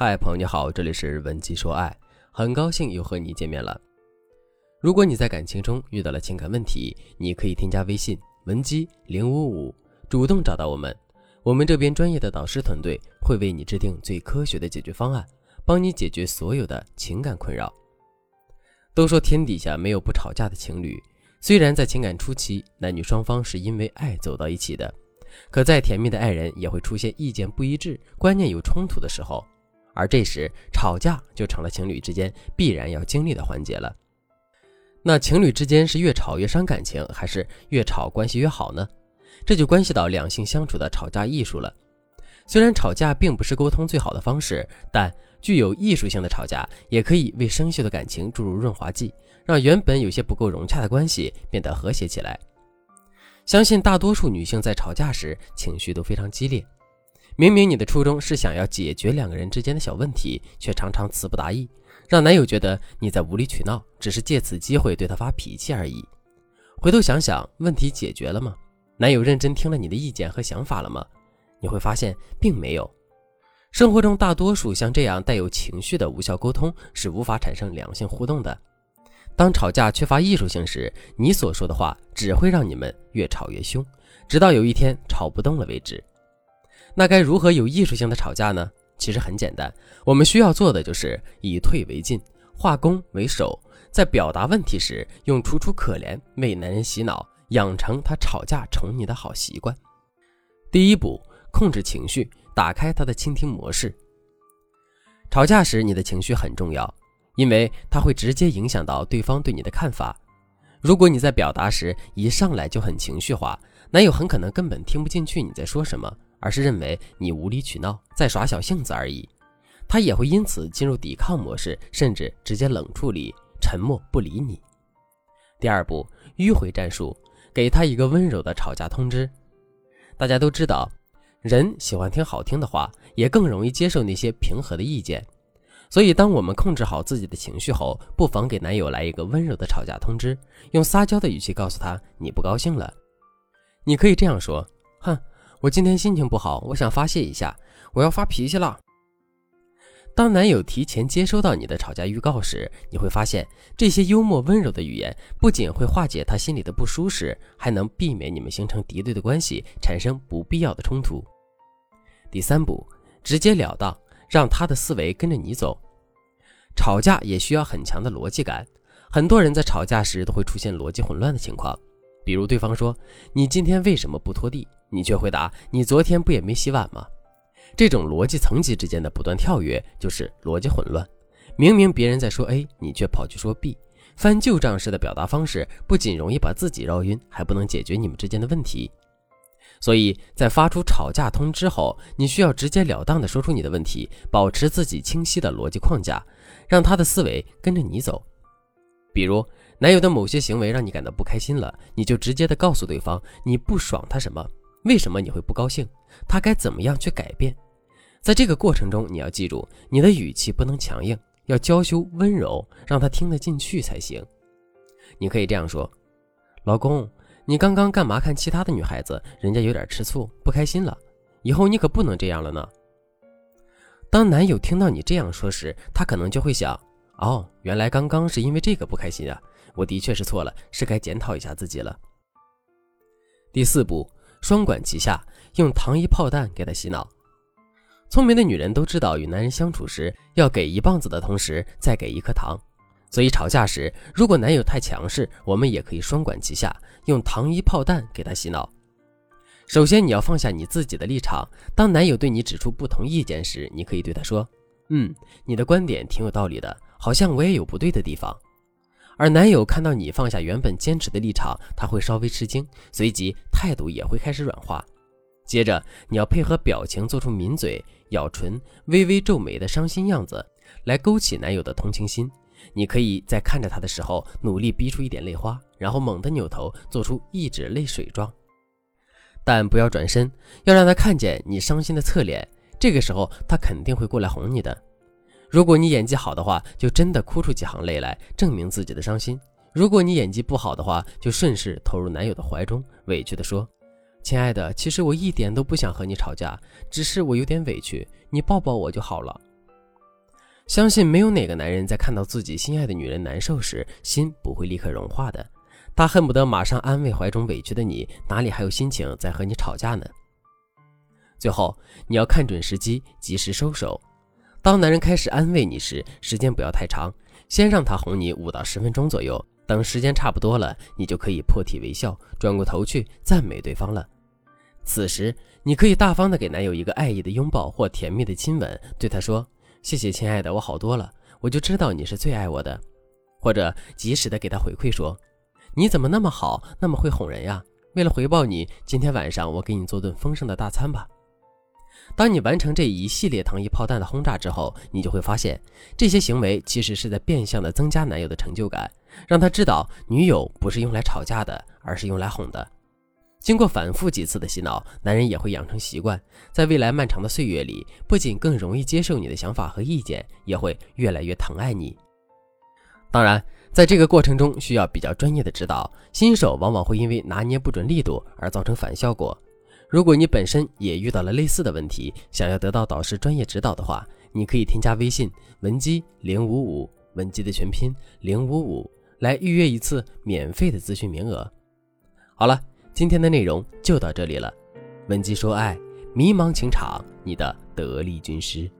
嗨，朋友你好，这里是文姬说爱，很高兴又和你见面了。如果你在感情中遇到了情感问题，你可以添加微信文姬055，主动找到我们，我们这边专业的导师团队会为你制定最科学的解决方案，帮你解决所有的情感困扰。都说天底下没有不吵架的情侣，虽然在情感初期，男女双方是因为爱走到一起的，可再甜蜜的爱人也会出现意见不一致、观念有冲突的时候。而这时吵架就成了情侣之间必然要经历的环节了。那情侣之间是越吵越伤感情，还是越吵关系越好呢？这就关系到两性相处的吵架艺术了。虽然吵架并不是沟通最好的方式，但具有艺术性的吵架也可以为生锈的感情注入润滑剂，让原本有些不够融洽的关系变得和谐起来。相信大多数女性在吵架时情绪都非常激烈，明明你的初衷是想要解决两个人之间的小问题，却常常词不达意，让男友觉得你在无理取闹，只是借此机会对他发脾气而已。回头想想，问题解决了吗？男友认真听了你的意见和想法了吗？你会发现并没有。生活中大多数像这样带有情绪的无效沟通是无法产生良性互动的。当吵架缺乏艺术性时，你所说的话只会让你们越吵越凶，直到有一天吵不动了为止。那该如何有艺术性的吵架呢？其实很简单，我们需要做的就是以退为进，化攻为守，在表达问题时用楚楚可怜为男人洗脑，养成他吵架宠你的好习惯。第一步，控制情绪，打开他的倾听模式。吵架时你的情绪很重要，因为它会直接影响到对方对你的看法。如果你在表达时一上来就很情绪化，男友很可能根本听不进去你在说什么，而是认为你无理取闹，在耍小性子而已。他也会因此进入抵抗模式，甚至直接冷处理，沉默不理你。第二步，迂回战术，给他一个温柔的吵架通知。大家都知道，人喜欢听好听的话，也更容易接受那些平和的意见。所以当我们控制好自己的情绪后，不妨给男友来一个温柔的吵架通知，用撒娇的语气告诉他你不高兴了。你可以这样说，哼，我今天心情不好，我想发泄一下，我要发脾气了。当男友提前接收到你的吵架预告时，你会发现这些幽默温柔的语言不仅会化解他心里的不舒适，还能避免你们形成敌对的关系，产生不必要的冲突。第三步，直截了当，让他的思维跟着你走。吵架也需要很强的逻辑感，很多人在吵架时都会出现逻辑混乱的情况。比如对方说，你今天为什么不拖地？你却回答，你昨天不也没洗碗吗？这种逻辑层级之间的不断跳跃就是逻辑混乱。明明别人在说 A， 你却跑去说 B， 翻旧账式的表达方式不仅容易把自己绕晕，还不能解决你们之间的问题。所以在发出吵架通知后，你需要直截了当地说出你的问题，保持自己清晰的逻辑框架，让他的思维跟着你走。比如男友的某些行为让你感到不开心了，你就直接的告诉对方你不爽他什么，为什么你会不高兴，他该怎么样去改变。在这个过程中，你要记住，你的语气不能强硬，要娇羞温柔，让他听得进去才行。你可以这样说，老公，你刚刚干嘛看其他的女孩子，人家有点吃醋不开心了，以后你可不能这样了呢。当男友听到你这样说时，他可能就会想，哦，原来刚刚是因为这个不开心啊，我的确是错了，是该检讨一下自己了。第四步，双管齐下，用糖衣炮弹给他洗脑。聪明的女人都知道，与男人相处时要给一棒子的同时再给一颗糖，所以吵架时如果男友太强势，我们也可以双管齐下，用糖衣炮弹给他洗脑。首先你要放下你自己的立场，当男友对你指出不同意见时，你可以对他说，你的观点挺有道理的，好像我也有不对的地方。而男友看到你放下原本坚持的立场，他会稍微吃惊，随即态度也会开始软化。接着你要配合表情做出抿嘴、咬唇、微微皱眉的伤心样子，来勾起男友的同情心。你可以在看着他的时候努力逼出一点泪花，然后猛地扭头做出一指泪水状，但不要转身，要让他看见你伤心的侧脸，这个时候他肯定会过来哄你的。如果你演技好的话，就真的哭出几行泪来，证明自己的伤心。如果你演技不好的话，就顺势投入男友的怀中，委屈地说，亲爱的，其实我一点都不想和你吵架，只是我有点委屈，你抱抱我就好了。相信没有哪个男人在看到自己心爱的女人难受时，心不会立刻融化的，他恨不得马上安慰怀中委屈的你，哪里还有心情再和你吵架呢？最后，你要看准时机，及时收手。当男人开始安慰你时，时间不要太长，先让他哄你5到10分钟左右，等时间差不多了，你就可以破涕为笑，转过头去赞美对方了。此时，你可以大方地给男友一个爱意的拥抱或甜蜜的亲吻，对他说：谢谢亲爱的，我好多了，我就知道你是最爱我的。或者及时地给他回馈说：你怎么那么好，那么会哄人呀？为了回报你，今天晚上我给你做顿丰盛的大餐吧。当你完成这一系列糖衣炮弹的轰炸之后，你就会发现，这些行为其实是在变相的增加男友的成就感，让他知道女友不是用来吵架的，而是用来哄的。经过反复几次的洗脑，男人也会养成习惯，在未来漫长的岁月里，不仅更容易接受你的想法和意见，也会越来越疼爱你。当然，在这个过程中需要比较专业的指导，新手往往会因为拿捏不准力度而造成反效果。如果你本身也遇到了类似的问题，想要得到导师专业指导的话，你可以添加微信文姬055，文姬的全拼055，来预约一次免费的咨询名额。好了，今天的内容就到这里了。文姬说爱，迷茫情场，你的得力军师。